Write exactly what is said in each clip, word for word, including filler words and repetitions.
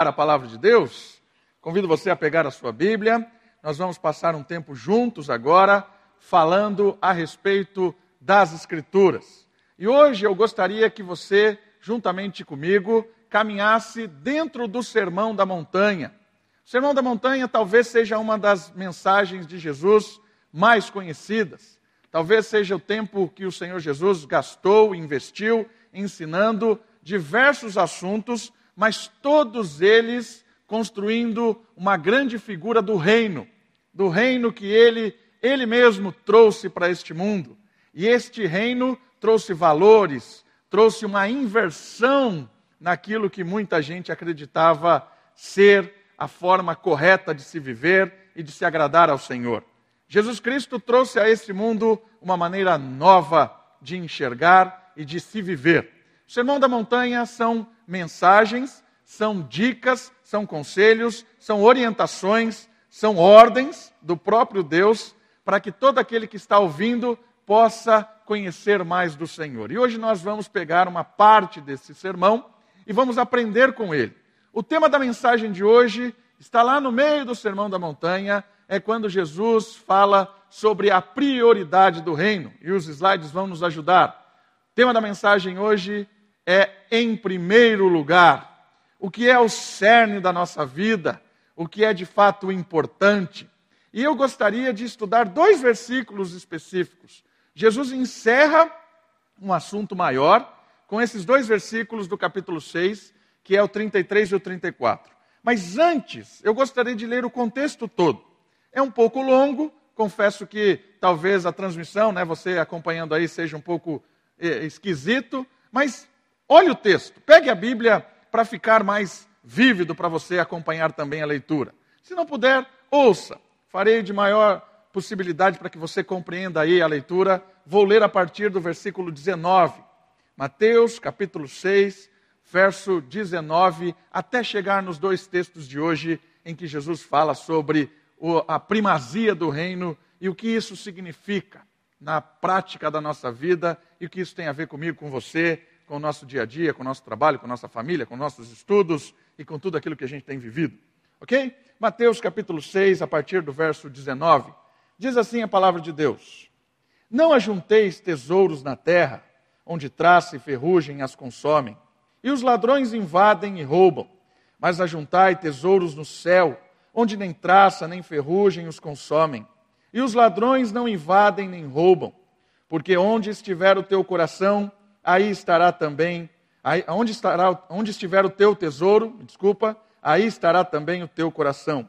A palavra de Deus, convido você a pegar a sua Bíblia. Nós vamos passar um tempo juntos agora, falando a respeito das Escrituras. E hoje eu gostaria que você, juntamente comigo, caminhasse dentro do Sermão da Montanha. O Sermão da Montanha talvez seja uma das mensagens de Jesus mais conhecidas. Talvez seja o tempo que o Senhor Jesus gastou, investiu, ensinando diversos assuntos, mas todos eles construindo uma grande figura do reino, do reino que ele, ele mesmo trouxe para este mundo. E este reino trouxe valores, trouxe uma inversão naquilo que muita gente acreditava ser a forma correta de se viver e de se agradar ao Senhor. Jesus Cristo trouxe a este mundo uma maneira nova de enxergar e de se viver. O Sermão da Montanha são mensagens, são dicas, são conselhos, são orientações, são ordens do próprio Deus para que todo aquele que está ouvindo possa conhecer mais do Senhor. E hoje nós vamos pegar uma parte desse sermão e vamos aprender com ele. O tema da mensagem de hoje está lá no meio do Sermão da Montanha, é quando Jesus fala sobre a prioridade do reino. E os slides vão nos ajudar. O tema da mensagem hoje é em primeiro lugar, o que é o cerne da nossa vida, o que é de fato importante. E eu gostaria de estudar dois versículos específicos. Jesus encerra um assunto maior com esses dois versículos do capítulo seis, que é o trinta e três e o trinta e quatro. Mas antes, eu gostaria de ler o contexto todo. É um pouco longo, confesso que talvez a transmissão, né, você acompanhando aí, seja um pouco eh, esquisito, mas olhe o texto, pegue a Bíblia para ficar mais vívido para você acompanhar também a leitura. Se não puder, ouça. Farei de maior possibilidade para que você compreenda aí a leitura. Vou ler a partir do versículo dezenove. Mateus, capítulo seis, verso dezenove, até chegar nos dois textos de hoje em que Jesus fala sobre a primazia do reino e o que isso significa na prática da nossa vida e o que isso tem a ver comigo, com você, com o nosso dia a dia, com o nosso trabalho, com a nossa família, com nossos estudos e com tudo aquilo que a gente tem vivido. Ok? Mateus capítulo seis, a partir do verso dezenove, diz assim a palavra de Deus: Não ajunteis tesouros na terra, onde traça e ferrugem as consomem, e os ladrões invadem e roubam, mas ajuntai tesouros no céu, onde nem traça nem ferrugem os consomem, e os ladrões não invadem nem roubam, porque onde estiver o teu coração, aí estará também, aí, onde, estará, onde estiver o teu tesouro, desculpa, aí estará também o teu coração.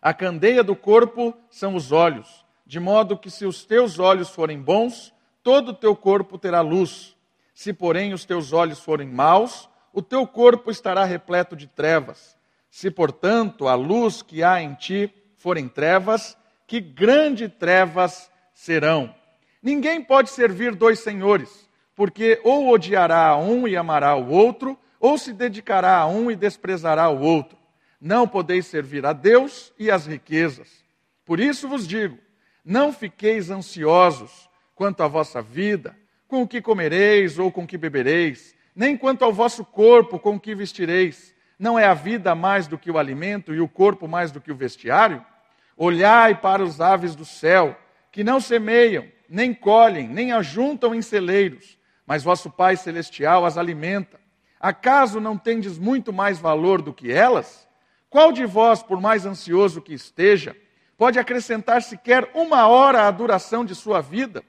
A candeia do corpo são os olhos, de modo que se os teus olhos forem bons, todo o teu corpo terá luz. Se, porém, os teus olhos forem maus, o teu corpo estará repleto de trevas. Se, portanto, a luz que há em ti forem trevas, que grande trevas serão. Ninguém pode servir dois senhores, porque ou odiará a um e amará o outro, ou se dedicará a um e desprezará o outro. Não podeis servir a Deus e às riquezas. Por isso vos digo, não fiqueis ansiosos quanto à vossa vida, com o que comereis ou com o que bebereis, nem quanto ao vosso corpo, com o que vestireis. Não é a vida mais do que o alimento e o corpo mais do que o vestiário? Olhai para os aves do céu, que não semeiam, nem colhem, nem ajuntam em celeiros, mas vosso Pai Celestial as alimenta. Acaso não tendes muito mais valor do que elas? Qual de vós, por mais ansioso que esteja, pode acrescentar sequer uma hora à duração de sua vida?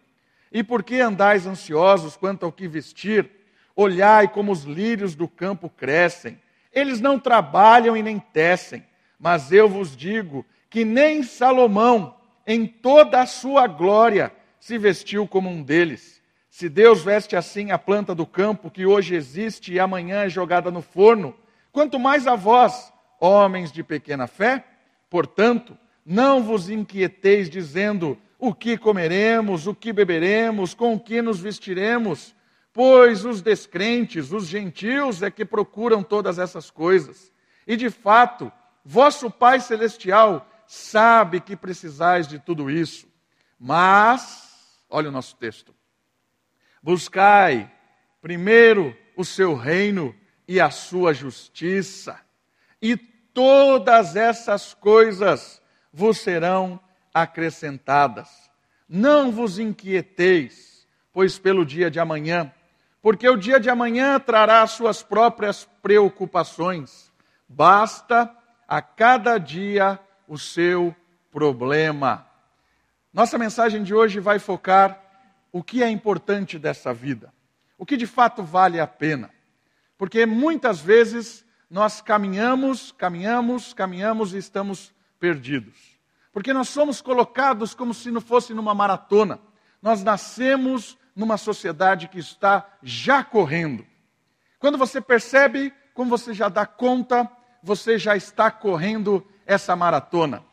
E por que andais ansiosos quanto ao que vestir? Olhai como os lírios do campo crescem. Eles não trabalham e nem tecem. Mas eu vos digo que nem Salomão, em toda a sua glória, se vestiu como um deles. Se Deus veste assim a planta do campo, que hoje existe e amanhã é jogada no forno, quanto mais a vós, homens de pequena fé? Portanto, não vos inquieteis dizendo, o que comeremos, o que beberemos, com o que nos vestiremos, pois os descrentes, os gentios é que procuram todas essas coisas. E de fato, vosso Pai Celestial sabe que precisais de tudo isso. Mas, olha o nosso texto, buscai primeiro o seu reino e a sua justiça, e todas essas coisas vos serão acrescentadas. Não vos inquieteis, pois pelo dia de amanhã, porque o dia de amanhã trará suas próprias preocupações. Basta a cada dia o seu problema. Nossa mensagem de hoje vai focar o que é importante dessa vida, o que de fato vale a pena. Porque muitas vezes nós caminhamos, caminhamos, caminhamos e estamos perdidos. Porque nós somos colocados como se não fosse numa maratona. Nós nascemos numa sociedade que está já correndo. Quando você percebe, como você já dá conta, você já está correndo essa maratona.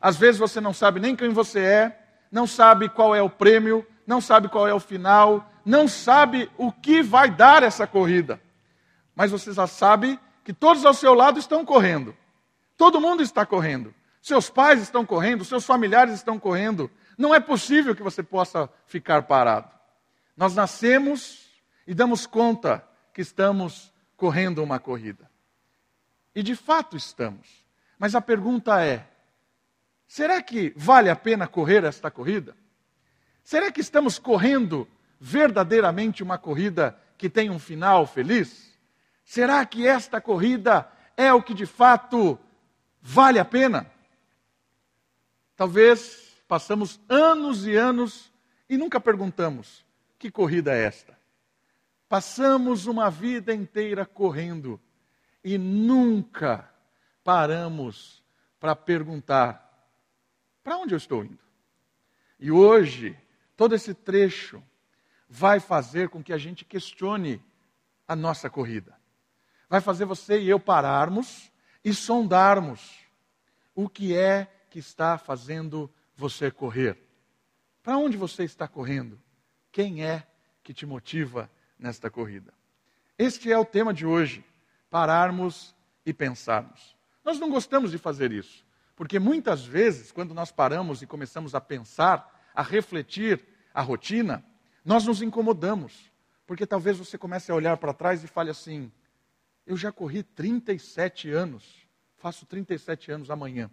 Às vezes você não sabe nem quem você é, não sabe qual é o prêmio, não sabe qual é o final, não sabe o que vai dar essa corrida. Mas você já sabe que todos ao seu lado estão correndo. Todo mundo está correndo. Seus pais estão correndo, seus familiares estão correndo. Não é possível que você possa ficar parado. Nós nascemos e damos conta que estamos correndo uma corrida. E de fato estamos. Mas a pergunta é, será que vale a pena correr esta corrida? Será que estamos correndo verdadeiramente uma corrida que tem um final feliz? Será que esta corrida é o que de fato vale a pena? Talvez passamos anos e anos e nunca perguntamos, que corrida é esta? Passamos uma vida inteira correndo e nunca paramos para perguntar, para onde eu estou indo? E hoje, todo esse trecho vai fazer com que a gente questione a nossa corrida. Vai fazer você e eu pararmos e sondarmos o que é que está fazendo você correr. Para onde você está correndo? Quem é que te motiva nesta corrida? Este é o tema de hoje, pararmos e pensarmos. Nós não gostamos de fazer isso, porque muitas vezes, quando nós paramos e começamos a pensar, a refletir a rotina, nós nos incomodamos, porque talvez você comece a olhar para trás e fale assim, eu já corri trinta e sete anos, faço trinta e sete anos amanhã,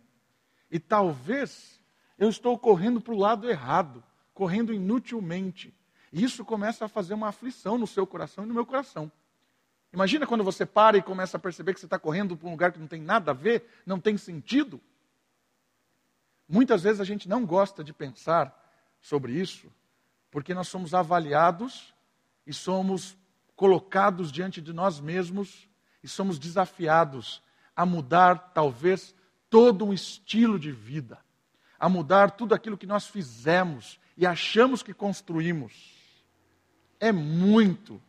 e talvez eu estou correndo para o lado errado, correndo inutilmente. E isso começa a fazer uma aflição no seu coração e no meu coração. Imagina quando você para e começa a perceber que você está correndo para um lugar que não tem nada a ver, não tem sentido. Muitas vezes a gente não gosta de pensar sobre isso, porque nós somos avaliados e somos colocados diante de nós mesmos e somos desafiados a mudar talvez todo um estilo de vida, a mudar tudo aquilo que nós fizemos e achamos que construímos. É muito,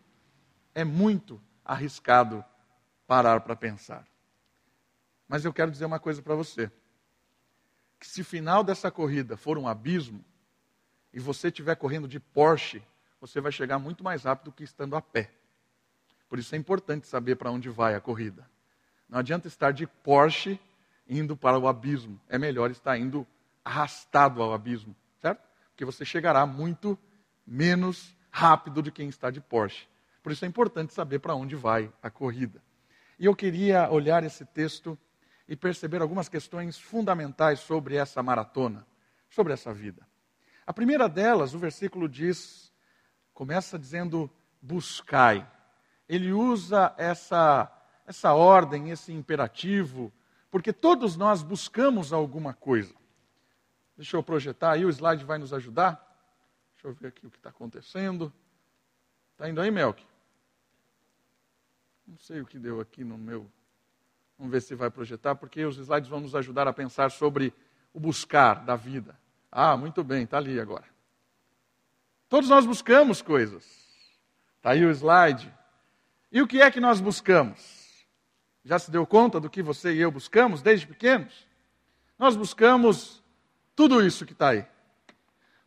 é muito arriscado parar para pensar. Mas eu quero dizer uma coisa para você. Que se o final dessa corrida for um abismo, e você estiver correndo de Porsche, você vai chegar muito mais rápido que estando a pé. Por isso é importante saber para onde vai a corrida. Não adianta estar de Porsche indo para o abismo. É melhor estar indo arrastado ao abismo, certo? Porque você chegará muito menos rápido do que quem está de Porsche. Por isso é importante saber para onde vai a corrida. E eu queria olhar esse texto e perceber algumas questões fundamentais sobre essa maratona, sobre essa vida. A primeira delas, o versículo diz, começa dizendo, buscai. Ele usa essa, essa ordem, esse imperativo, porque todos nós buscamos alguma coisa. Deixa eu projetar aí, o slide vai nos ajudar. Deixa eu ver aqui o que está acontecendo. Está indo aí, Melk? Não sei o que deu aqui no meu... Vamos ver se vai projetar, porque os slides vão nos ajudar a pensar sobre o buscar da vida. Ah, muito bem, está ali agora. Todos nós buscamos coisas. Está aí o slide. E o que é que nós buscamos? Já se deu conta do que você e eu buscamos desde pequenos? Nós buscamos tudo isso que está aí.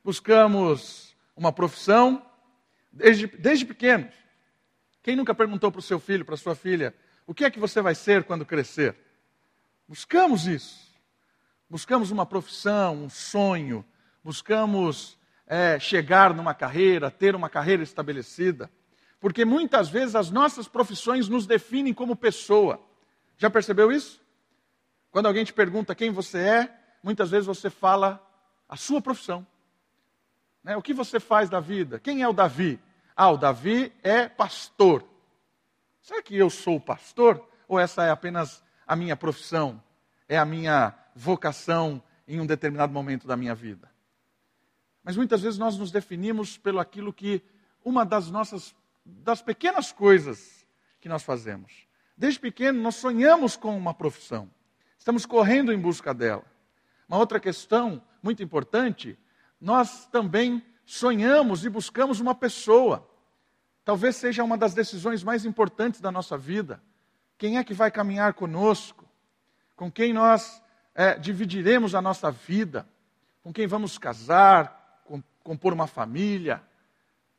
Buscamos uma profissão desde, desde pequenos. Quem nunca perguntou para o seu filho, para a sua filha, o que é que você vai ser quando crescer? Buscamos isso. Buscamos uma profissão, um sonho. Buscamos é, chegar numa carreira, ter uma carreira estabelecida. Porque muitas vezes as nossas profissões nos definem como pessoa. Já percebeu isso? Quando alguém te pergunta quem você é, muitas vezes você fala a sua profissão. Né? O que você faz da vida? Quem é o Davi? Ah, o Davi é pastor. Será que eu sou pastor? Ou essa é apenas a minha profissão? É a minha vocação em um determinado momento da minha vida? Mas muitas vezes nós nos definimos pelo aquilo que uma das nossas, das pequenas coisas que nós fazemos. Desde pequeno nós sonhamos com uma profissão. Estamos correndo em busca dela. Uma outra questão muito importante, nós também sonhamos e buscamos uma pessoa. Talvez seja uma das decisões mais importantes da nossa vida. Quem é que vai caminhar conosco? Com quem nós é, dividiremos a nossa vida? Com quem vamos casar, com, compor uma família?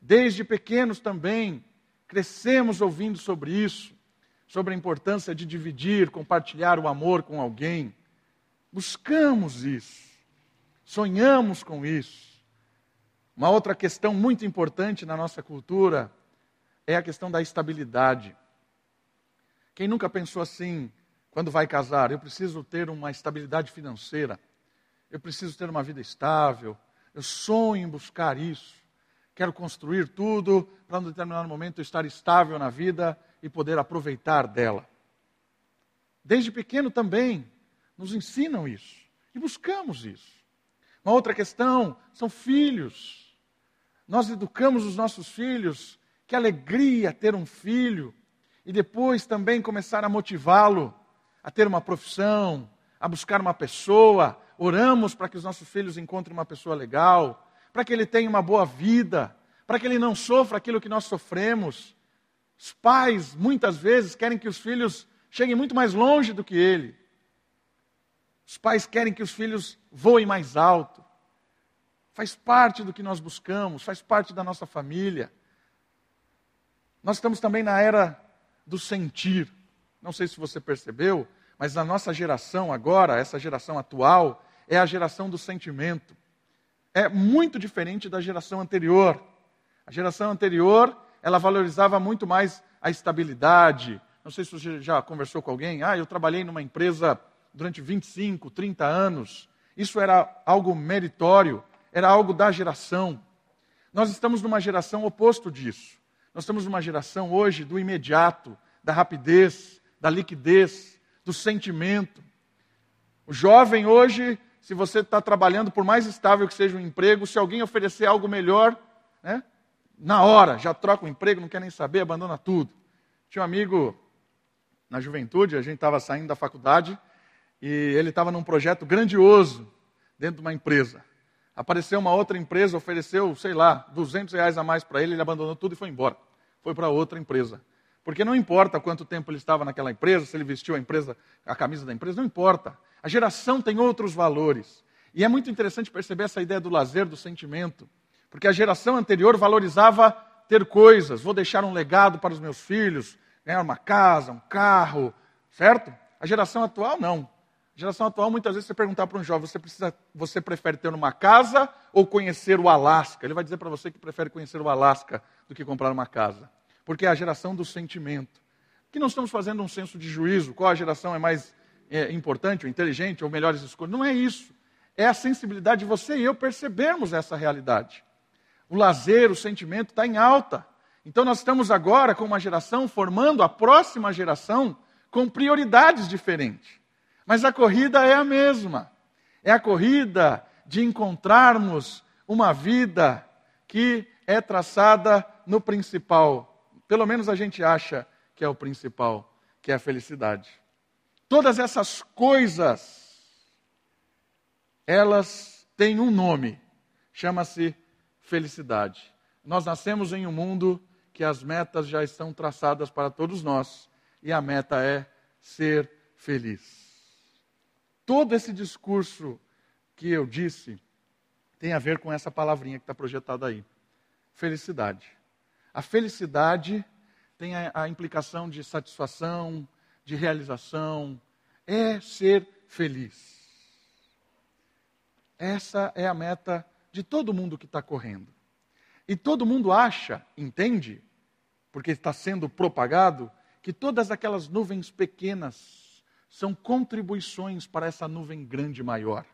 Desde pequenos também, crescemos ouvindo sobre isso, sobre a importância de dividir, compartilhar o amor com alguém. Buscamos isso, sonhamos com isso. Uma outra questão muito importante na nossa cultura é a questão da estabilidade. Quem nunca pensou assim, quando vai casar, eu preciso ter uma estabilidade financeira, eu preciso ter uma vida estável, eu sonho em buscar isso, quero construir tudo para um determinado momento estar estável na vida e poder aproveitar dela. Desde pequeno também nos ensinam isso e buscamos isso. Uma outra questão são filhos. Nós educamos os nossos filhos. Que alegria ter um filho e depois também começar a motivá-lo a ter uma profissão, a buscar uma pessoa. Oramos para que os nossos filhos encontrem uma pessoa legal, para que ele tenha uma boa vida, para que ele não sofra aquilo que nós sofremos. Os pais, muitas vezes, querem que os filhos cheguem muito mais longe do que ele. Os pais querem que os filhos voem mais alto. Faz parte do que nós buscamos, faz parte da nossa família. Nós estamos também na era do sentir. Não sei se você percebeu, mas na nossa geração agora, essa geração atual, é a geração do sentimento. É muito diferente da geração anterior. A geração anterior, ela valorizava muito mais a estabilidade. Não sei se você já conversou com alguém. Ah, eu trabalhei numa empresa durante vinte e cinco, trinta anos. Isso era algo meritório, era algo da geração. Nós estamos numa geração oposto disso. Nós estamos numa geração hoje do imediato, da rapidez, da liquidez, do sentimento. O jovem hoje, se você está trabalhando, por mais estável que seja o emprego, se alguém oferecer algo melhor, né, na hora, já troca o emprego, não quer nem saber, abandona tudo. Tinha um amigo na juventude, a gente estava saindo da faculdade, e ele estava num projeto grandioso dentro de uma empresa. Apareceu uma outra empresa, ofereceu, sei lá, duzentos reais a mais para ele, ele abandonou tudo e foi embora. Foi para outra empresa. Porque não importa quanto tempo ele estava naquela empresa, se ele vestiu a empresa, a camisa da empresa, não importa. A geração tem outros valores. E é muito interessante perceber essa ideia do lazer, do sentimento. Porque a geração anterior valorizava ter coisas. Vou deixar um legado para os meus filhos, ganhar uma casa, um carro, certo? A geração atual, não. A geração atual, muitas vezes, você perguntar para um jovem, você, precisa, você prefere ter uma casa ou conhecer o Alasca? Ele vai dizer para você que prefere conhecer o Alasca do que comprar uma casa. Porque é a geração do sentimento. Que não estamos fazendo um senso de juízo, qual a geração é mais é, importante, ou inteligente, ou melhores escolhas. Não é isso. É a sensibilidade de você e eu percebermos essa realidade. O lazer, o sentimento está em alta. Então nós estamos agora com uma geração formando a próxima geração com prioridades diferentes. Mas a corrida é a mesma. É a corrida de encontrarmos uma vida que é traçada no principal. Pelo menos a gente acha que é o principal, que é a felicidade. Todas essas coisas, elas têm um nome. Chama-se felicidade. Nós nascemos em um mundo que as metas já estão traçadas para todos nós. E a meta é ser feliz. Todo esse discurso que eu disse tem a ver com essa palavrinha que está projetada aí. Felicidade. A felicidade tem a, a implicação de satisfação, de realização. É ser feliz. Essa é a meta de todo mundo que está correndo. E todo mundo acha, entende, porque está sendo propagado, que todas aquelas nuvens pequenas são contribuições para essa nuvem grande e maior.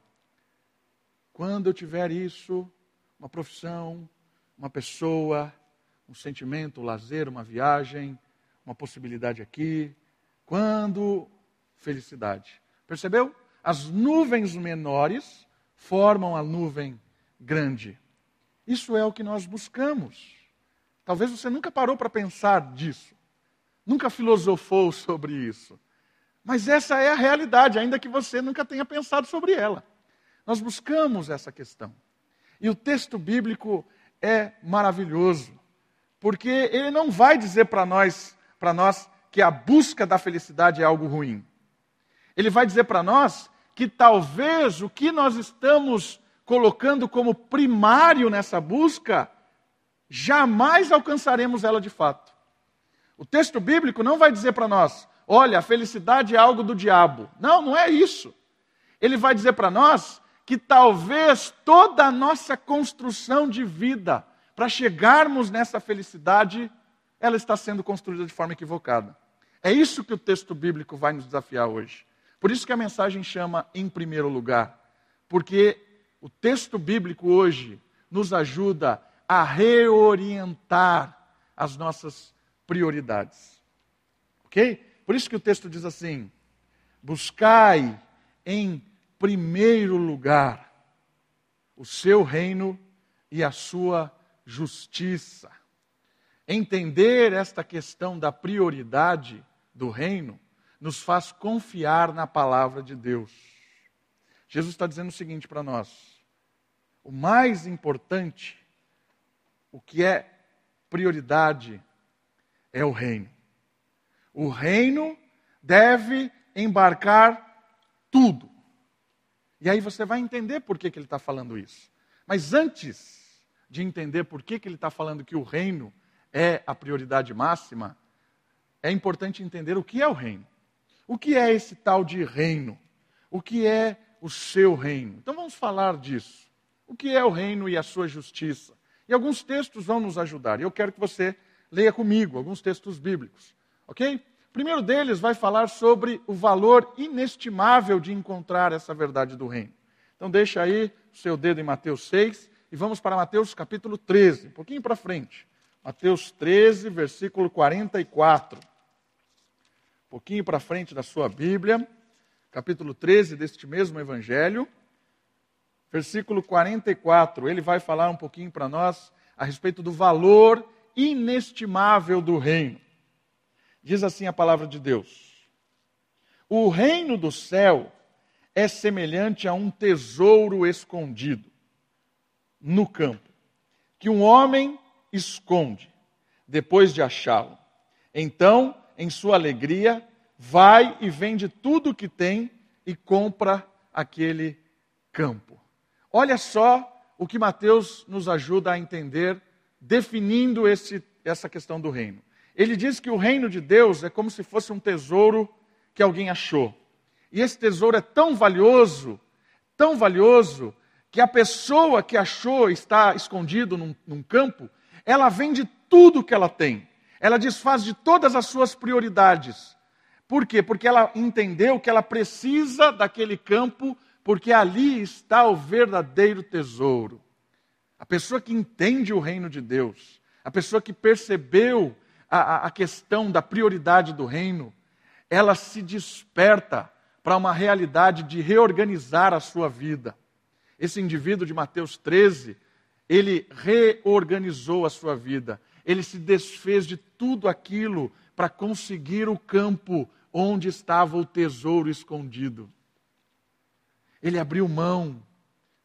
Quando eu tiver isso, uma profissão, uma pessoa, um sentimento, um lazer, uma viagem, uma possibilidade aqui, quando felicidade. Percebeu? As nuvens menores formam a nuvem grande. Isso é o que nós buscamos. Talvez você nunca parou para pensar disso, nunca filosofou sobre isso. Mas essa é a realidade, ainda que você nunca tenha pensado sobre ela. Nós buscamos essa questão. E o texto bíblico é maravilhoso, porque ele não vai dizer para nós, para nós que a busca da felicidade é algo ruim. Ele vai dizer para nós que talvez o que nós estamos colocando como primário nessa busca, jamais alcançaremos ela de fato. O texto bíblico não vai dizer para nós, olha, a felicidade é algo do diabo. Não, não é isso. Ele vai dizer para nós que talvez toda a nossa construção de vida, para chegarmos nessa felicidade, ela está sendo construída de forma equivocada. É isso que o texto bíblico vai nos desafiar hoje. Por isso que a mensagem chama Em Primeiro Lugar. Porque o texto bíblico hoje nos ajuda a reorientar as nossas prioridades. Ok? Por isso que o texto diz assim, buscai em primeiro lugar o seu reino e a sua justiça. Entender esta questão da prioridade do reino nos faz confiar na palavra de Deus. Jesus está dizendo o seguinte para nós, o mais importante, o que é prioridade, é o reino. O reino deve embarcar tudo. E aí você vai entender por que, que ele está falando isso. Mas antes de entender por que, que ele está falando que o reino é a prioridade máxima, é importante entender o que é o reino. O que é esse tal de reino? O que é o seu reino? Então vamos falar disso. O que é o reino e a sua justiça? E alguns textos vão nos ajudar. E eu quero que você leia comigo alguns textos bíblicos. Ok? O primeiro deles vai falar sobre o valor inestimável de encontrar essa verdade do reino. Então deixa aí o seu dedo em Mateus seis e vamos para Mateus capítulo treze, um pouquinho para frente. Mateus treze, versículo quarenta e quatro. Um pouquinho para frente da sua Bíblia, capítulo treze deste mesmo evangelho, versículo quarenta e quatro. Ele vai falar um pouquinho para nós a respeito do valor inestimável do reino. Diz assim a palavra de Deus. O reino do céu é semelhante a um tesouro escondido no campo, que um homem esconde depois de achá-lo. Então, em sua alegria, vai e vende tudo o que tem e compra aquele campo. Olha só o que Mateus nos ajuda a entender, definindo esse, essa questão do reino. Ele diz que o reino de Deus é como se fosse um tesouro que alguém achou. E esse tesouro é tão valioso, tão valioso, que a pessoa que achou está escondido num, num campo, ela vende tudo que ela tem. Ela desfaz de todas as suas prioridades. Por quê? Porque ela entendeu que ela precisa daquele campo, porque ali está o verdadeiro tesouro. A pessoa que entende o reino de Deus, a pessoa que percebeu A, a questão da prioridade do reino, ela se desperta para uma realidade de reorganizar a sua vida. Esse indivíduo de Mateus treze, ele reorganizou a sua vida. Ele se desfez de tudo aquilo para conseguir o campo onde estava o tesouro escondido. Ele abriu mão,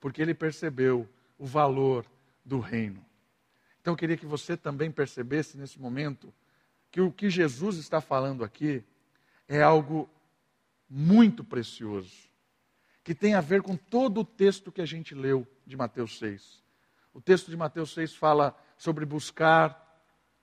porque ele percebeu o valor do reino. Então eu queria que você também percebesse nesse momento que o que Jesus está falando aqui é algo muito precioso, que tem a ver com todo o texto que a gente leu de Mateus seis. O texto de Mateus seis fala sobre buscar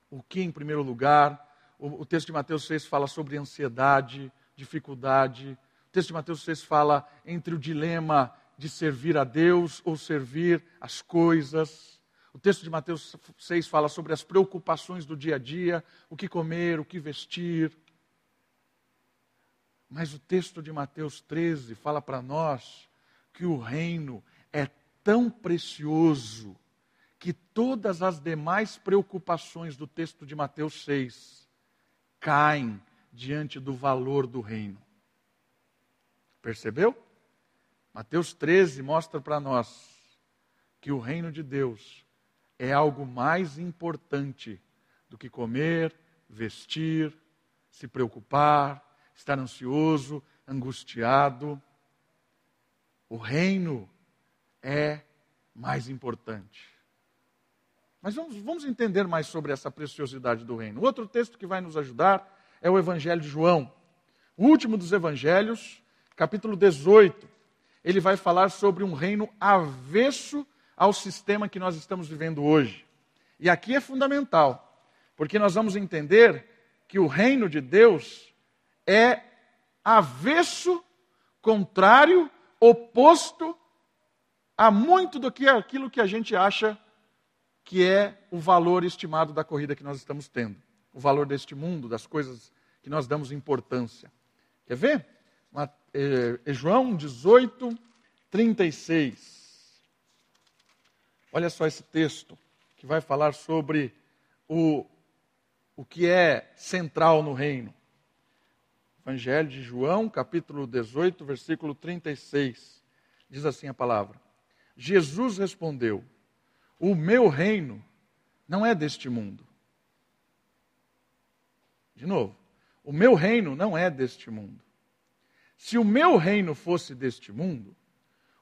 o que em primeiro lugar, o, o texto de Mateus seis fala sobre ansiedade, dificuldade, o texto de Mateus seis fala entre o dilema de servir a Deus ou servir as coisas. O texto de Mateus seis fala sobre as preocupações do dia a dia, o que comer, o que vestir. Mas o texto de Mateus treze fala para nós que o reino é tão precioso que todas as demais preocupações do texto de Mateus seis caem diante do valor do reino. Percebeu? Mateus treze mostra para nós que o reino de Deus é algo mais importante do que comer, vestir, se preocupar, estar ansioso, angustiado. O reino é mais importante. Mas vamos, vamos entender mais sobre essa preciosidade do reino. Outro texto que vai nos ajudar é o Evangelho de João. O último dos Evangelhos, capítulo dezoito, ele vai falar sobre um reino avesso ao sistema que nós estamos vivendo hoje. E aqui é fundamental, porque nós vamos entender que o reino de Deus é avesso, contrário, oposto a muito do que aquilo que a gente acha que é o valor estimado da corrida que nós estamos tendo. O valor deste mundo, das coisas que nós damos importância. Quer ver? João dezoito, trinta e seis. Olha só esse texto que vai falar sobre o, o que é central no reino. Evangelho de João, capítulo dezoito, versículo trinta e seis. Diz assim a palavra. Jesus respondeu: o meu reino não é deste mundo. De novo, o meu reino não é deste mundo. Se o meu reino fosse deste mundo,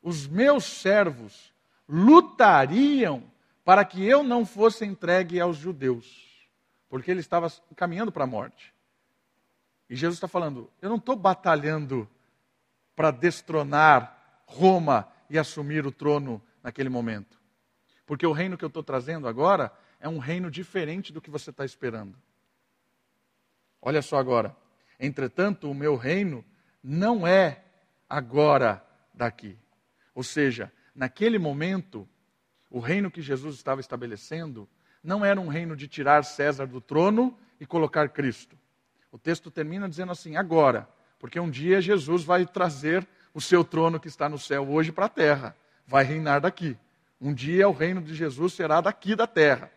os meus servos lutariam para que eu não fosse entregue aos judeus, porque ele estava caminhando para a morte. E Jesus está falando, eu não estou batalhando para destronar Roma e assumir o trono naquele momento. Porque o reino que eu estou trazendo agora é um reino diferente do que você está esperando. Olha só agora. Entretanto, o meu reino não é agora daqui. Ou seja, naquele momento, o reino que Jesus estava estabelecendo não era um reino de tirar César do trono e colocar Cristo. O texto termina dizendo assim, agora. Porque um dia Jesus vai trazer o seu trono que está no céu hoje para a terra. Vai reinar daqui. Um dia o reino de Jesus será daqui da terra.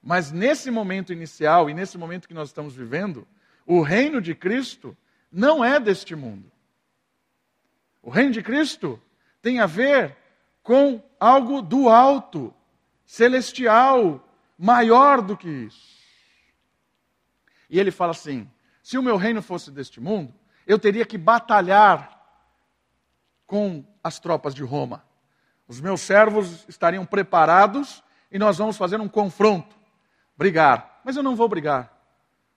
Mas nesse momento inicial e nesse momento que nós estamos vivendo, o reino de Cristo não é deste mundo. O reino de Cristo tem a ver com algo do alto, celestial, maior do que isso. E ele fala assim, se o meu reino fosse deste mundo, eu teria que batalhar com as tropas de Roma. Os meus servos estariam preparados e nós vamos fazer um confronto, brigar. Mas eu não vou brigar.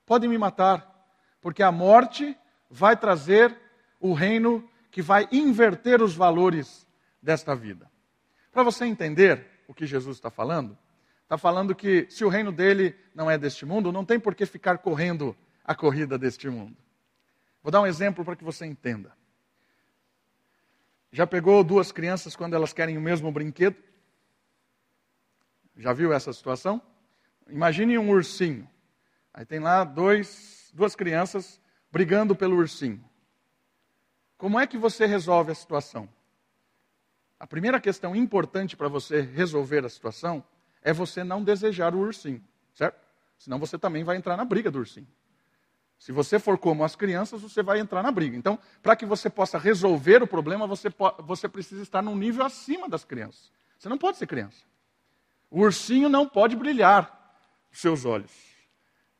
Podem me matar, porque a morte vai trazer o reino que vai inverter os valores desta vida. Para você entender o que Jesus está falando, está falando que se o reino dele não é deste mundo, não tem por que ficar correndo a corrida deste mundo. Vou dar um exemplo para que você entenda. Já pegou duas crianças quando elas querem o mesmo brinquedo? Já viu essa situação? Imagine um ursinho. Aí tem lá dois, duas crianças brigando pelo ursinho. Como é que você resolve a situação? A primeira questão importante para você resolver a situação é você não desejar o ursinho, certo? Senão você também vai entrar na briga do ursinho. Se você for como as crianças, você vai entrar na briga. Então, para que você possa resolver o problema, você, po- você precisa estar num nível acima das crianças. Você não pode ser criança. O ursinho não pode brilhar os seus olhos.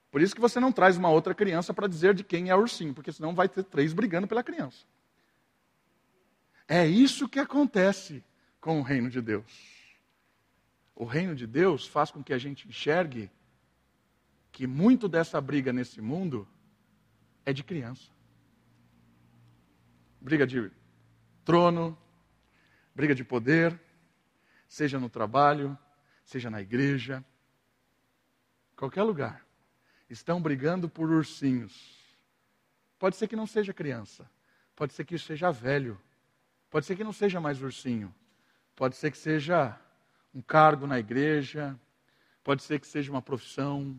Por isso que você não traz uma outra criança para dizer de quem é o ursinho, porque senão vai ter três brigando pela criança. É isso que acontece com o reino de Deus. O reino de Deus faz com que a gente enxergue que muito dessa briga nesse mundo é de criança. Briga de trono, briga de poder, seja no trabalho, seja na igreja, qualquer lugar. Estão brigando por ursinhos. Pode ser que não seja criança, pode ser que seja velho, pode ser que não seja mais ursinho, pode ser que seja um cargo na igreja, pode ser que seja uma profissão,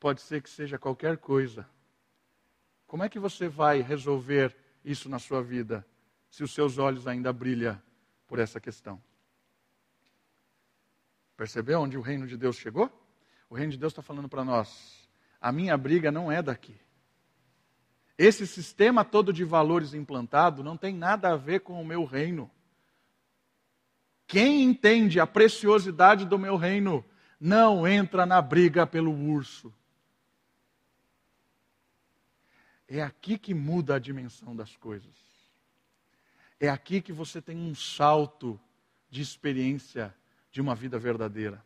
pode ser que seja qualquer coisa. Como é que você vai resolver isso na sua vida, se os seus olhos ainda brilham por essa questão? Percebeu onde o reino de Deus chegou? O reino de Deus está falando para nós, a minha briga não é daqui. Esse sistema todo de valores implantado não tem nada a ver com o meu reino. Quem entende a preciosidade do meu reino, não entra na briga pelo urso. É aqui que muda a dimensão das coisas. É aqui que você tem um salto de experiência de uma vida verdadeira.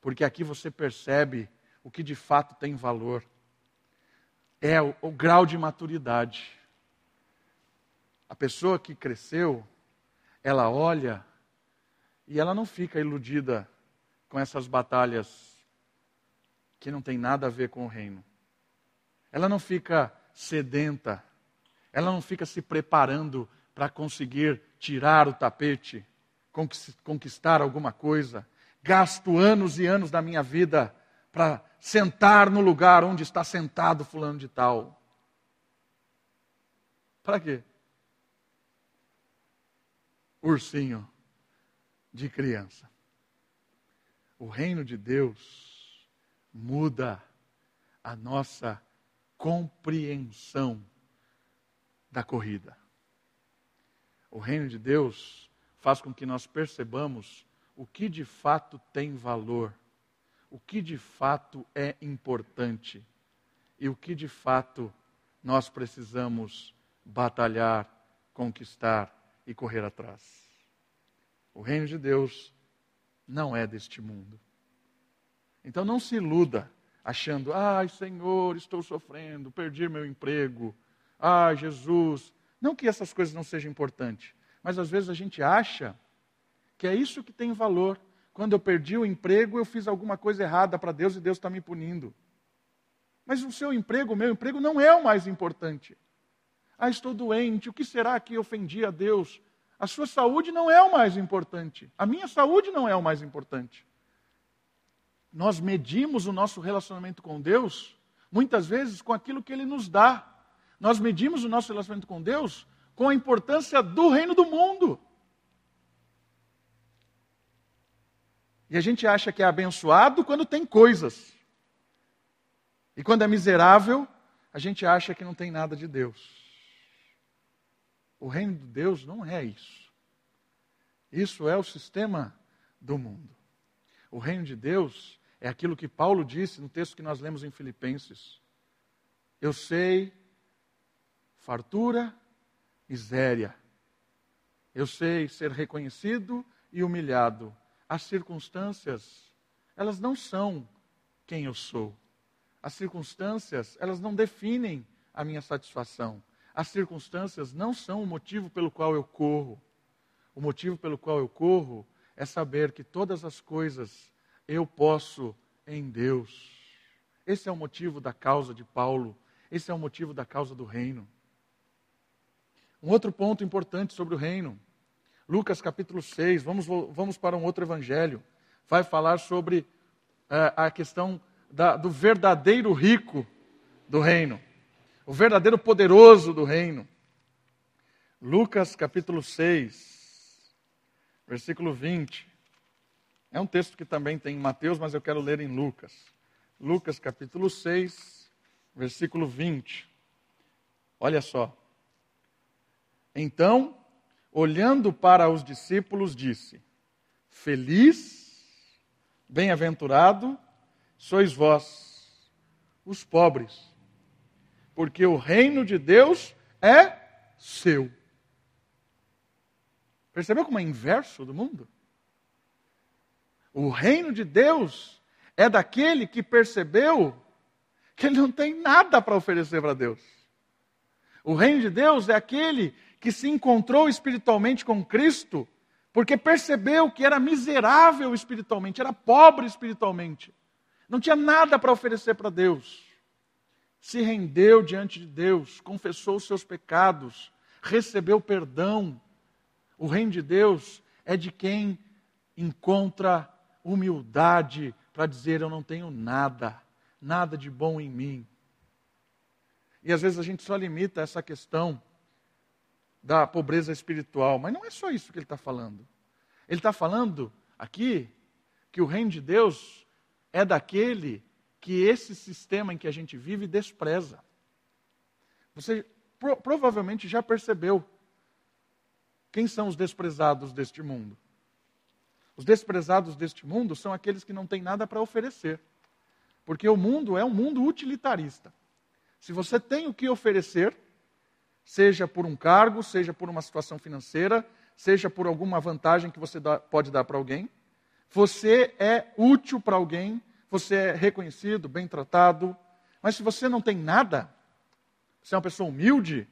Porque aqui você percebe o que de fato tem valor. É o, o grau de maturidade. A pessoa que cresceu, ela olha e ela não fica iludida com essas batalhas que não tem nada a ver com o reino. Ela não fica sedenta, ela não fica se preparando para conseguir tirar o tapete, conquistar alguma coisa. Gasto anos e anos da minha vida para sentar no lugar onde está sentado fulano de tal. Para quê? Ursinho de criança. O reino de Deus muda a nossa compreensão da corrida. O reino de Deus faz com que nós percebamos o que de fato tem valor, o que de fato é importante e o que de fato nós precisamos batalhar, conquistar e correr atrás. O reino de Deus não é deste mundo. Então não se iluda achando, ai Senhor, estou sofrendo, perdi meu emprego, ai Jesus. Não que essas coisas não sejam importantes, mas às vezes a gente acha que é isso que tem valor. Quando eu perdi o emprego, eu fiz alguma coisa errada para Deus e Deus está me punindo. Mas o seu emprego, o meu emprego não é o mais importante. Ah, estou doente, o que será que ofendi a Deus? A sua saúde não é o mais importante. A minha saúde não é o mais importante. Nós medimos o nosso relacionamento com Deus, muitas vezes, com aquilo que Ele nos dá. Nós medimos o nosso relacionamento com Deus com a importância do reino do mundo. E a gente acha que é abençoado quando tem coisas. E quando é miserável, a gente acha que não tem nada de Deus. O reino de Deus não é isso. Isso é o sistema do mundo. O reino de Deus é aquilo que Paulo disse no texto que nós lemos em Filipenses. Eu sei fartura, miséria. Eu sei ser reconhecido e humilhado. As circunstâncias, elas não são quem eu sou. As circunstâncias, elas não definem a minha satisfação. As circunstâncias não são o motivo pelo qual eu corro. O motivo pelo qual eu corro é saber que todas as coisas eu posso em Deus. Esse é o motivo da causa de Paulo. Esse é o motivo da causa do reino. Um outro ponto importante sobre o reino. Lucas capítulo seis, vamos, vamos para um outro evangelho. Vai falar sobre uh, a questão da, do verdadeiro rico do reino. O verdadeiro poderoso do reino. Lucas capítulo seis, versículo vinte. É um texto que também tem em Mateus, mas eu quero ler em Lucas. Lucas capítulo seis, versículo vinte. Olha só. Então, olhando para os discípulos, disse: Feliz, bem-aventurado, sois vós, os pobres. Porque o reino de Deus é seu. Percebeu como é inverso do mundo? O reino de Deus é daquele que percebeu que ele não tem nada para oferecer para Deus. O reino de Deus é aquele que se encontrou espiritualmente com Cristo, porque percebeu que era miserável espiritualmente, era pobre espiritualmente. Não tinha nada para oferecer para Deus. Se rendeu diante de Deus, confessou os seus pecados, recebeu perdão. O reino de Deus é de quem encontra humildade para dizer: eu não tenho nada, nada de bom em mim. E às vezes a gente só limita essa questão da pobreza espiritual. Mas não é só isso que ele está falando. Ele está falando aqui que o reino de Deus é daquele que esse sistema em que a gente vive despreza. Você pro, provavelmente já percebeu quem são os desprezados deste mundo. Os desprezados deste mundo são aqueles que não têm nada para oferecer. Porque o mundo é um mundo utilitarista. Se você tem o que oferecer, seja por um cargo, seja por uma situação financeira, seja por alguma vantagem que você dá, pode dar para alguém, você é útil para alguém, você é reconhecido, bem tratado. Mas se você não tem nada, você é uma pessoa humilde,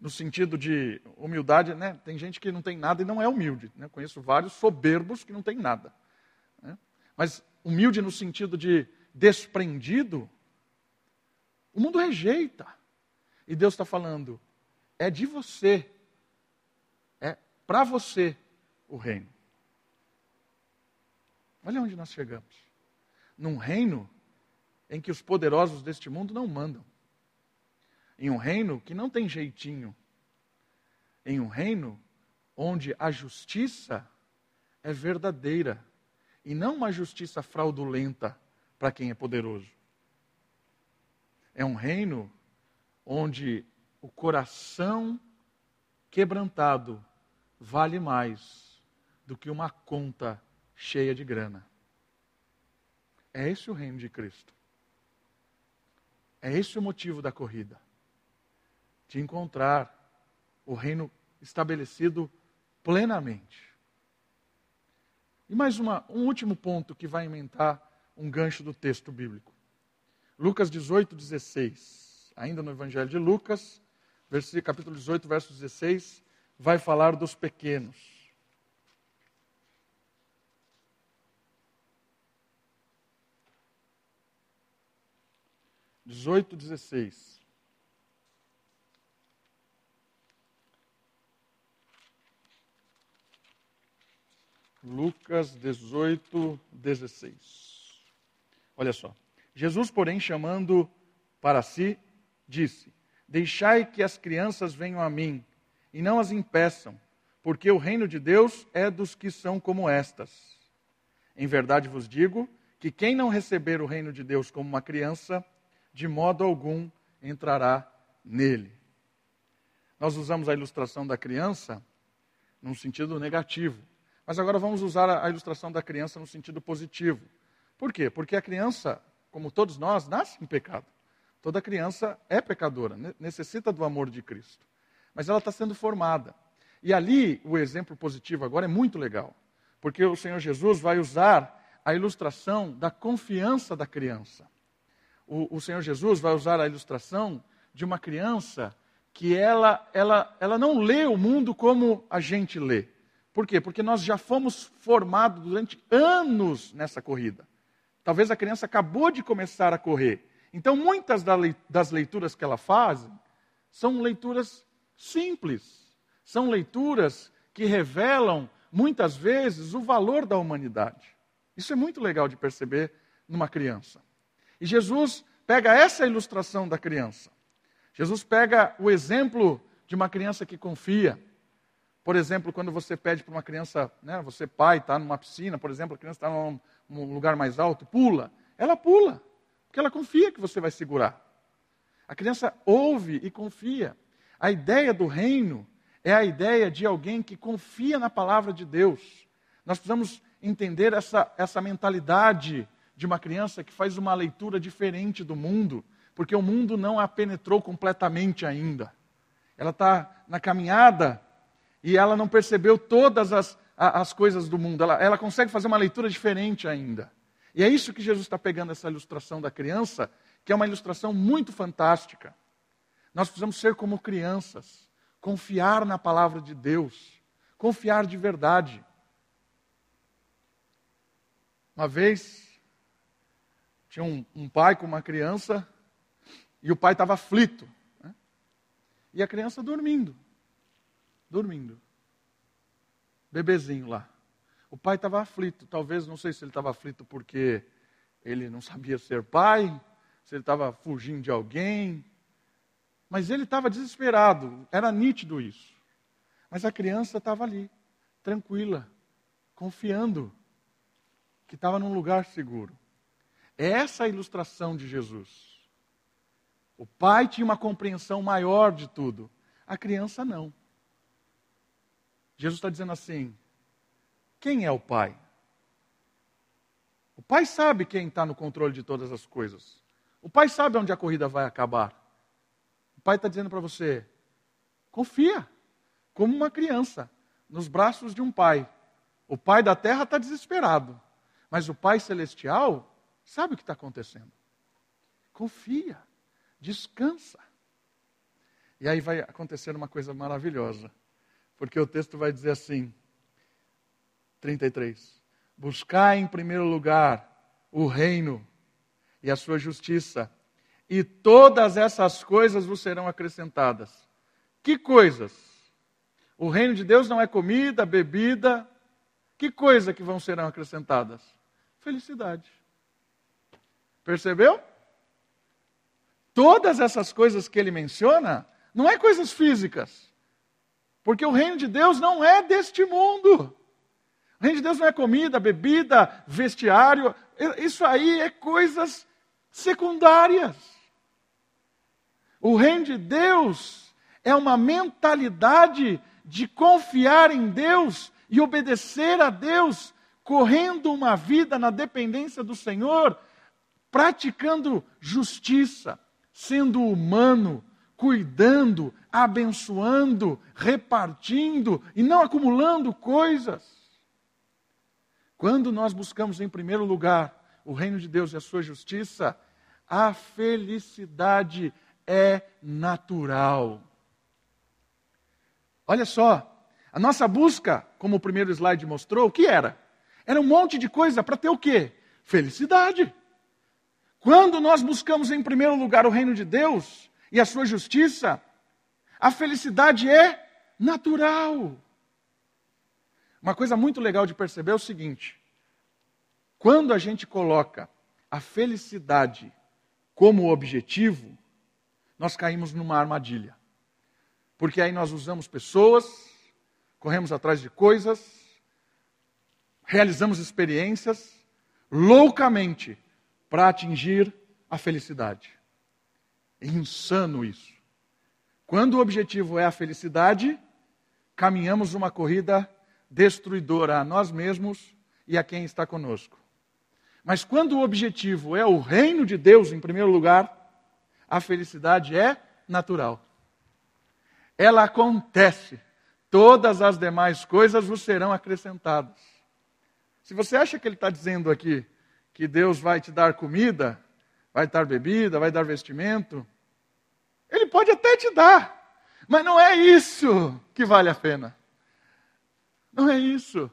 no sentido de humildade, né? Tem gente que não tem nada e não é humilde, né? Conheço vários soberbos que não tem nada, né? Mas humilde no sentido de desprendido, o mundo rejeita. E Deus está falando, é de você, é para você o reino. Olha onde nós chegamos. Num reino em que os poderosos deste mundo não mandam. Em um reino que não tem jeitinho. Em um reino onde a justiça é verdadeira. E não uma justiça fraudulenta para quem é poderoso. É um reino onde o coração quebrantado vale mais do que uma conta cheia de grana. É esse o reino de Cristo. É esse o motivo da corrida. De encontrar o reino estabelecido plenamente. E mais uma, um último ponto que vai emendar um gancho do texto bíblico. Lucas dezoito, dezesseis, ainda no Evangelho de Lucas, capítulo dezoito, verso dezesseis, vai falar dos pequenos. dezoito, dezesseis. Lucas dezoito, dezesseis. Olha só. Jesus, porém, chamando para si, disse: Deixai que as crianças venham a mim, e não as impeçam, porque o reino de Deus é dos que são como estas. Em verdade vos digo que quem não receber o reino de Deus como uma criança, de modo algum entrará nele. Nós usamos a ilustração da criança num sentido negativo. Mas agora vamos usar a ilustração da criança no sentido positivo. Por quê? Porque a criança, como todos nós, nasce em pecado. Toda criança é pecadora, necessita do amor de Cristo. Mas ela está sendo formada. E ali, o exemplo positivo agora é muito legal. Porque o Senhor Jesus vai usar a ilustração da confiança da criança. O, o Senhor Jesus vai usar a ilustração de uma criança que ela, ela, ela não lê o mundo como a gente lê. Por quê? Porque nós já fomos formados durante anos nessa corrida. Talvez a criança acabou de começar a correr. Então, muitas das leituras que ela faz são leituras simples. São leituras que revelam, muitas vezes, o valor da humanidade. Isso é muito legal de perceber numa criança. E Jesus pega essa ilustração da criança. Jesus pega o exemplo de uma criança que confia. Por exemplo, quando você pede para uma criança, né, você pai está numa piscina, por exemplo, a criança está num, num lugar mais alto, pula. Ela pula, porque ela confia que você vai segurar. A criança ouve e confia. A ideia do reino é a ideia de alguém que confia na palavra de Deus. Nós precisamos entender essa, essa mentalidade de uma criança que faz uma leitura diferente do mundo, porque o mundo não a penetrou completamente ainda. Ela está na caminhada. E ela não percebeu todas as, as coisas do mundo. Ela, ela consegue fazer uma leitura diferente ainda. E é isso que Jesus está pegando, essa ilustração da criança, que é uma ilustração muito fantástica. Nós precisamos ser como crianças. Confiar na palavra de Deus. Confiar de verdade. Uma vez, tinha um, um pai com uma criança, e o pai estava aflito, né? E a criança dormindo. Dormindo. Bebezinho lá. O pai estava aflito. Talvez, não sei se ele estava aflito porque ele não sabia ser pai, se ele estava fugindo de alguém. Mas ele estava desesperado, era nítido isso. Mas a criança estava ali, tranquila, confiando que estava num lugar seguro. É essa a ilustração de Jesus. O pai tinha uma compreensão maior de tudo. A criança não. Jesus está dizendo assim, quem é o pai? O pai sabe quem está no controle de todas as coisas. O pai sabe onde a corrida vai acabar. O pai está dizendo para você, confia, como uma criança, nos braços de um pai. O pai da terra está desesperado, mas o pai celestial sabe o que está acontecendo. Confia, descansa. E aí vai acontecer uma coisa maravilhosa, porque o texto vai dizer assim, trinta e três, buscai em primeiro lugar o reino e a sua justiça, e todas essas coisas vos serão acrescentadas. Que coisas? O reino de Deus não é comida, bebida. Que coisa que vão serão acrescentadas? Felicidade. Percebeu? Todas essas coisas que ele menciona, não é coisas físicas. Porque o reino de Deus não é deste mundo. O reino de Deus não é comida, bebida, vestiário. Isso aí é coisas secundárias. O reino de Deus é uma mentalidade de confiar em Deus e obedecer a Deus, correndo uma vida na dependência do Senhor, praticando justiça, sendo humano, cuidando, abençoando, repartindo e não acumulando coisas. Quando nós buscamos em primeiro lugar o reino de Deus e a sua justiça, a felicidade é natural. Olha só, a nossa busca, como o primeiro slide mostrou, o que era? Era um monte de coisa para ter o quê? Felicidade. Quando nós buscamos em primeiro lugar o reino de Deus e a sua justiça, a felicidade é natural. Uma coisa muito legal de perceber é o seguinte, quando a gente coloca a felicidade como objetivo, nós caímos numa armadilha. Porque aí nós usamos pessoas, corremos atrás de coisas, realizamos experiências loucamente para atingir a felicidade. É insano isso. Quando o objetivo é a felicidade, caminhamos uma corrida destruidora a nós mesmos e a quem está conosco. Mas quando o objetivo é o reino de Deus, em primeiro lugar, a felicidade é natural. Ela acontece. Todas as demais coisas vos serão acrescentadas. Se você acha que ele está dizendo aqui que Deus vai te dar comida, vai dar bebida, vai dar vestimento, ele pode até te dar, mas não é isso que vale a pena. Não é isso.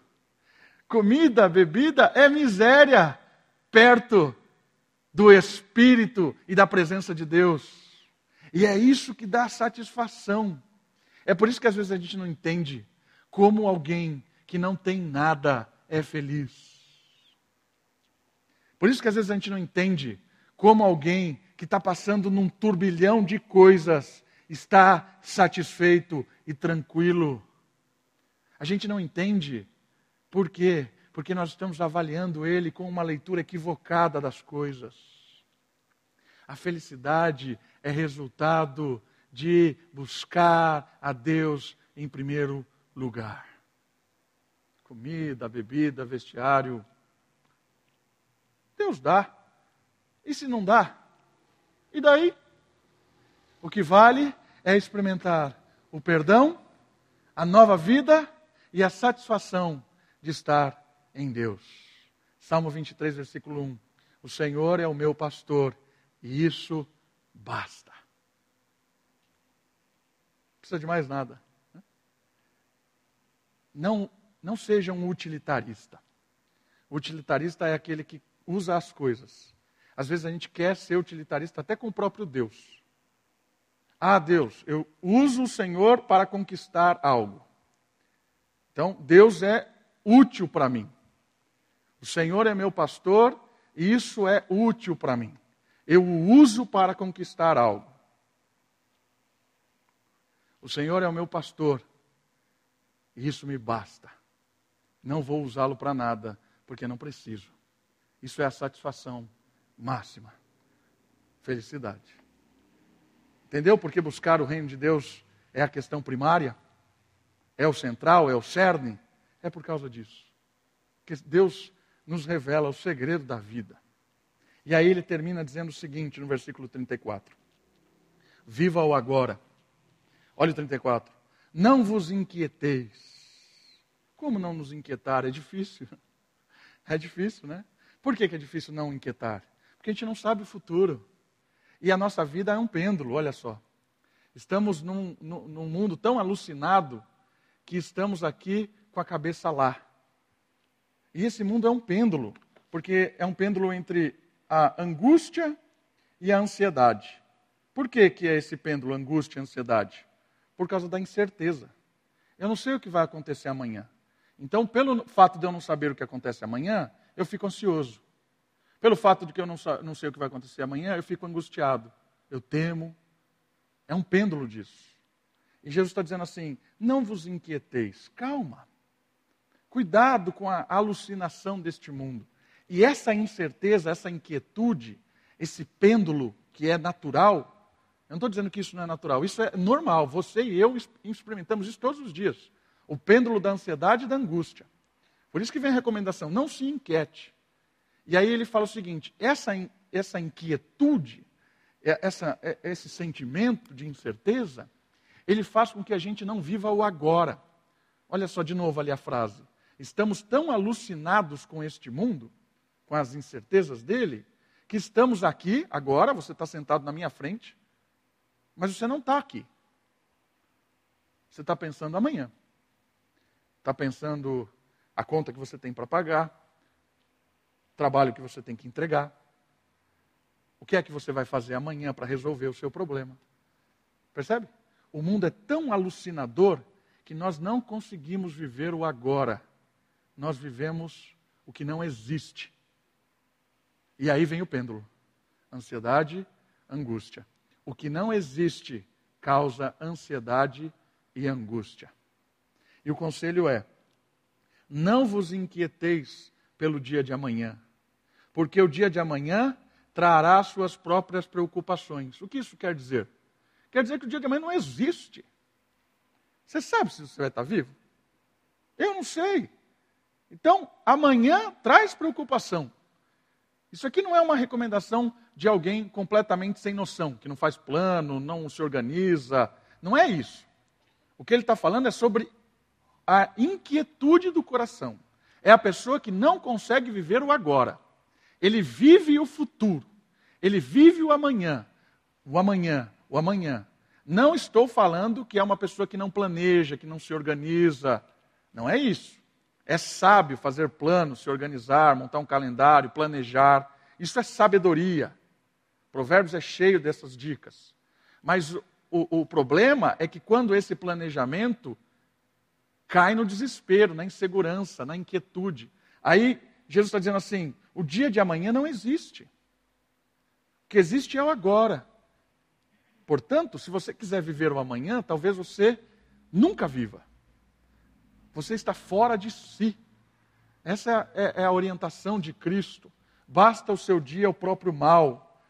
Comida, bebida é miséria perto do Espírito e da presença de Deus. E é isso que dá satisfação. É por isso que às vezes a gente não entende como alguém que não tem nada é feliz. Por isso que às vezes a gente não entende como alguém que está passando num turbilhão de coisas está satisfeito e tranquilo. A gente não entende por quê? Porque nós estamos avaliando ele com uma leitura equivocada das coisas. A felicidade é resultado de buscar a Deus em primeiro lugar. Comida, bebida, vestiário, Deus dá. E se não dá? E daí? O que vale é experimentar o perdão, a nova vida e a satisfação de estar em Deus. Salmo vinte e três, versículo um. O Senhor é o meu pastor e isso basta. Não precisa de mais nada. Não, não seja um utilitarista. O utilitarista é aquele que usa as coisas. Às vezes a gente quer ser utilitarista até com o próprio Deus. Ah, Deus, eu uso o Senhor para conquistar algo. Então, Deus é útil para mim. O Senhor é meu pastor e isso é útil para mim. Eu o uso para conquistar algo. O Senhor é o meu pastor, e isso me basta. Não vou usá-lo para nada, porque não preciso. Isso é a satisfação máxima. Felicidade. Entendeu? Porque buscar o reino de Deus é a questão primária, é o central, é o cerne. É por causa disso. Porque Deus nos revela o segredo da vida. E aí ele termina dizendo o seguinte, no versículo trinta e quatro. Viva o agora. Olha o trinta e quatro. Não vos inquieteis. Como não nos inquietar? É difícil. É difícil, né? Por que que é difícil não inquietar? Porque a gente não sabe o futuro. E a nossa vida é um pêndulo, olha só. Estamos num, num, num mundo tão alucinado que estamos aqui com a cabeça lá. E esse mundo é um pêndulo, porque é um pêndulo entre a angústia e a ansiedade. Por que que é esse pêndulo, angústia e ansiedade? Por causa da incerteza. Eu não sei o que vai acontecer amanhã. Então, pelo fato de eu não saber o que acontece amanhã, eu fico ansioso. Pelo fato de que eu não, não sei o que vai acontecer amanhã, eu fico angustiado. Eu temo. É um pêndulo disso. E Jesus está dizendo assim, não vos inquieteis, calma. Cuidado com a alucinação deste mundo. E essa incerteza, essa inquietude, esse pêndulo que é natural, eu não estou dizendo que isso não é natural, isso é normal. Você e eu experimentamos isso todos os dias. O pêndulo da ansiedade e da angústia. Por isso que vem a recomendação, não se inquiete. E aí ele fala o seguinte, essa, essa inquietude, essa, esse sentimento de incerteza, ele faz com que a gente não viva o agora. Olha só de novo ali a frase. Estamos tão alucinados com este mundo, com as incertezas dele, que estamos aqui agora, você está sentado na minha frente, mas você não está aqui. Você está pensando amanhã. Está pensando a conta que você tem para pagar, trabalho que você tem que entregar, o que é que você vai fazer amanhã para resolver o seu problema. Percebe? O mundo é tão alucinador que nós não conseguimos viver o agora. Nós vivemos o que não existe. E aí vem o pêndulo. Ansiedade, angústia. O que não existe causa ansiedade e angústia. E o conselho é, não vos inquieteis pelo dia de amanhã, porque o dia de amanhã trará suas próprias preocupações. O que isso quer dizer? Quer dizer que o dia de amanhã não existe. Você sabe se você vai estar vivo? Eu não sei. Então, amanhã traz preocupação. Isso aqui não é uma recomendação de alguém completamente sem noção, que não faz plano, não se organiza. Não é isso. O que ele está falando é sobre a inquietude do coração. É a pessoa que não consegue viver o agora. Ele vive o futuro. Ele vive o amanhã. O amanhã. O amanhã. Não estou falando que é uma pessoa que não planeja, que não se organiza. Não é isso. É sábio fazer planos, se organizar, montar um calendário, planejar. Isso é sabedoria. Provérbios é cheio dessas dicas. Mas o, o problema é que quando esse planejamento cai no desespero, na insegurança, na inquietude. Aí Jesus está dizendo assim, o dia de amanhã não existe. O que existe é o agora. Portanto, se você quiser viver o amanhã, talvez você nunca viva. Você está fora de si. Essa é a orientação de Cristo. Basta o seu dia o próprio mal.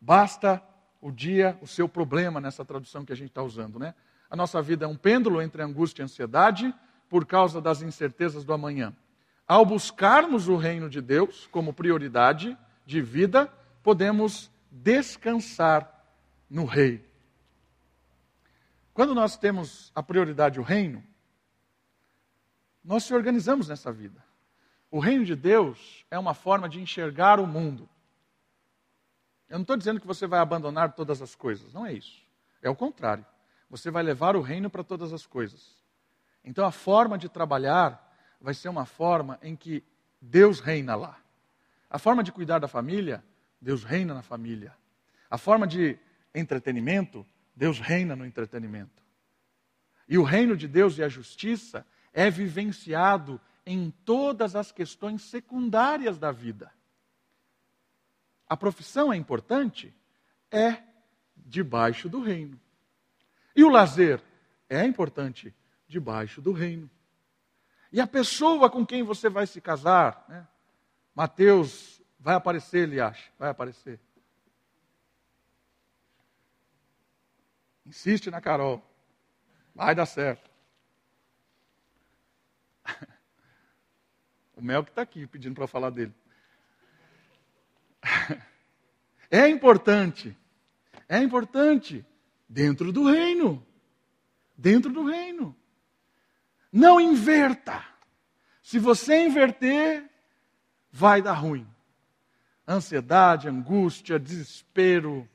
Basta o dia o seu problema, nessa tradução que a gente está usando, né? A nossa vida é um pêndulo entre angústia e ansiedade por causa das incertezas do amanhã. Ao buscarmos o reino de Deus como prioridade de vida, podemos descansar no rei. Quando nós temos a prioridade o reino, nós se organizamos nessa vida. O reino de Deus é uma forma de enxergar o mundo. Eu não estou dizendo que você vai abandonar todas as coisas, não é isso. É o contrário. Você vai levar o reino para todas as coisas. Então a forma de trabalhar vai ser uma forma em que Deus reina lá. A forma de cuidar da família, Deus reina na família. A forma de entretenimento, Deus reina no entretenimento. E o reino de Deus e a justiça é vivenciado em todas as questões secundárias da vida. A profissão é importante? É debaixo do reino. E o lazer é importante debaixo do reino. E a pessoa com quem você vai se casar, né? Mateus vai aparecer, ele acha, vai aparecer. Insiste na Carol, vai dar certo. O Mel que está aqui pedindo para falar dele. É importante, é importante dentro do reino, dentro do reino. Não inverta. Se você inverter, vai dar ruim. Ansiedade, angústia, desespero,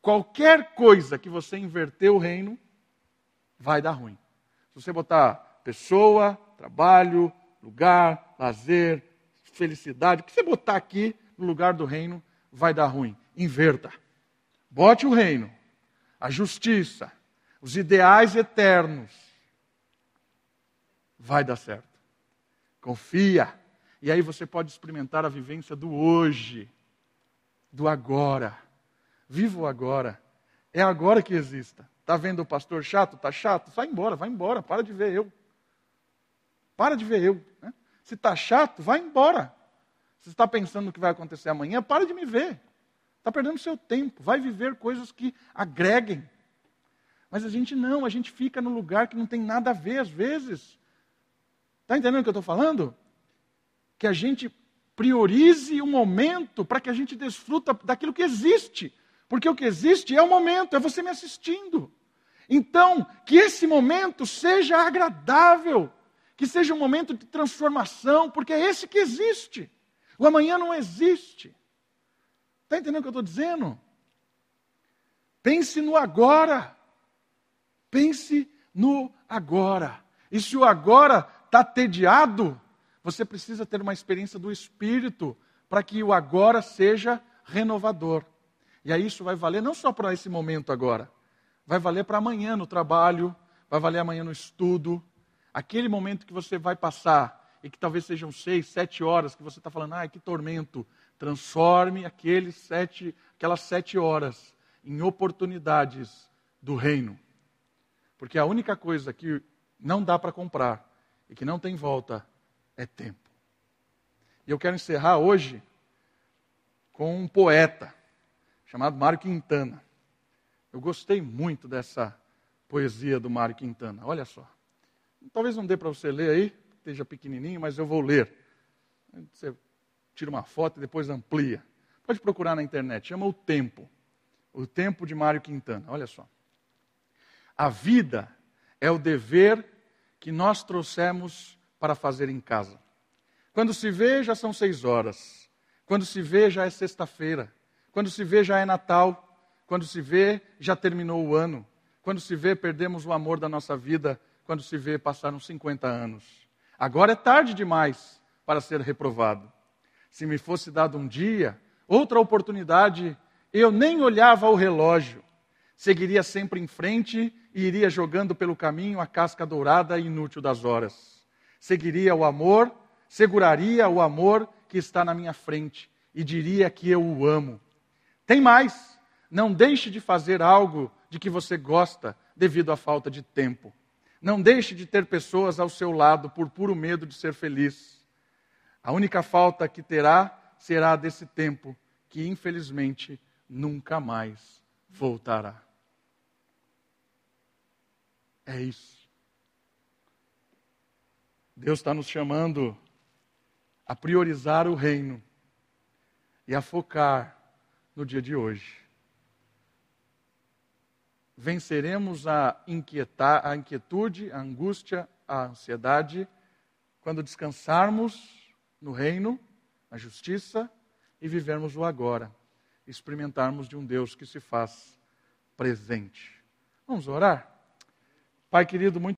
qualquer coisa que você inverter o reino, vai dar ruim. Se você botar pessoa, trabalho, lugar, lazer, felicidade, o que você botar aqui no lugar do reino, vai dar ruim. Inverta. Bote o reino, a justiça, os ideais eternos. Vai dar certo. Confia. E aí você pode experimentar a vivência do hoje, do agora. Viva o agora. É agora que exista. Está vendo o pastor chato? Está chato? Sai embora, vai embora. Para de ver eu. Para de ver eu. Né? Se está chato, vai embora. Se está pensando no que vai acontecer amanhã, para de me ver. Está perdendo seu tempo. Vai viver coisas que agreguem. Mas a gente não, a gente fica no lugar que não tem nada a ver às vezes. Está entendendo o que eu estou falando? Que a gente priorize o momento para que a gente desfruta daquilo que existe. Porque o que existe é o momento, é você me assistindo. Então, que esse momento seja agradável, que seja um momento de transformação, porque é esse que existe. O amanhã não existe. Está entendendo o que eu estou dizendo? Pense no agora. Pense no agora. E se o agora está tediado, você precisa ter uma experiência do Espírito para que o agora seja renovador. E aí isso vai valer não só para esse momento agora, vai valer para amanhã no trabalho, vai valer amanhã no estudo. Aquele momento que você vai passar e que talvez sejam seis, sete horas que você está falando, ai, que tormento. Transforme aqueles sete, aquelas sete horas em oportunidades do reino. Porque a única coisa que não dá para comprar e que não tem volta, é tempo. E eu quero encerrar hoje com um poeta chamado Mário Quintana. Eu gostei muito dessa poesia do Mário Quintana. Olha só. Talvez não dê para você ler aí, esteja pequenininho, mas eu vou ler. Você tira uma foto e depois amplia. Pode procurar na internet. Chama O Tempo. O Tempo de Mário Quintana. Olha só. A vida é o dever que nós trouxemos para fazer em casa. Quando se vê, já são seis horas. Quando se vê, já é sexta-feira. Quando se vê, já é Natal. Quando se vê, já terminou o ano. Quando se vê, perdemos o amor da nossa vida. Quando se vê, passaram cinquenta anos. Agora é tarde demais para ser reprovado. Se me fosse dado um dia, outra oportunidade, eu nem olhava o relógio. Seguiria sempre em frente e iria jogando pelo caminho a casca dourada e inútil das horas. Seguiria o amor, seguraria o amor que está na minha frente e diria que eu o amo. Tem mais, não deixe de fazer algo de que você gosta devido à falta de tempo. Não deixe de ter pessoas ao seu lado por puro medo de ser feliz. A única falta que terá será desse tempo que, infelizmente, nunca mais voltará. É isso. Deus está nos chamando a priorizar o reino e a focar no dia de hoje. Venceremos a, inquietar, a inquietude, a angústia, a ansiedade, quando descansarmos no reino, na justiça, e vivermos o agora, experimentarmos de um Deus que se faz presente. Vamos orar? Pai querido, muito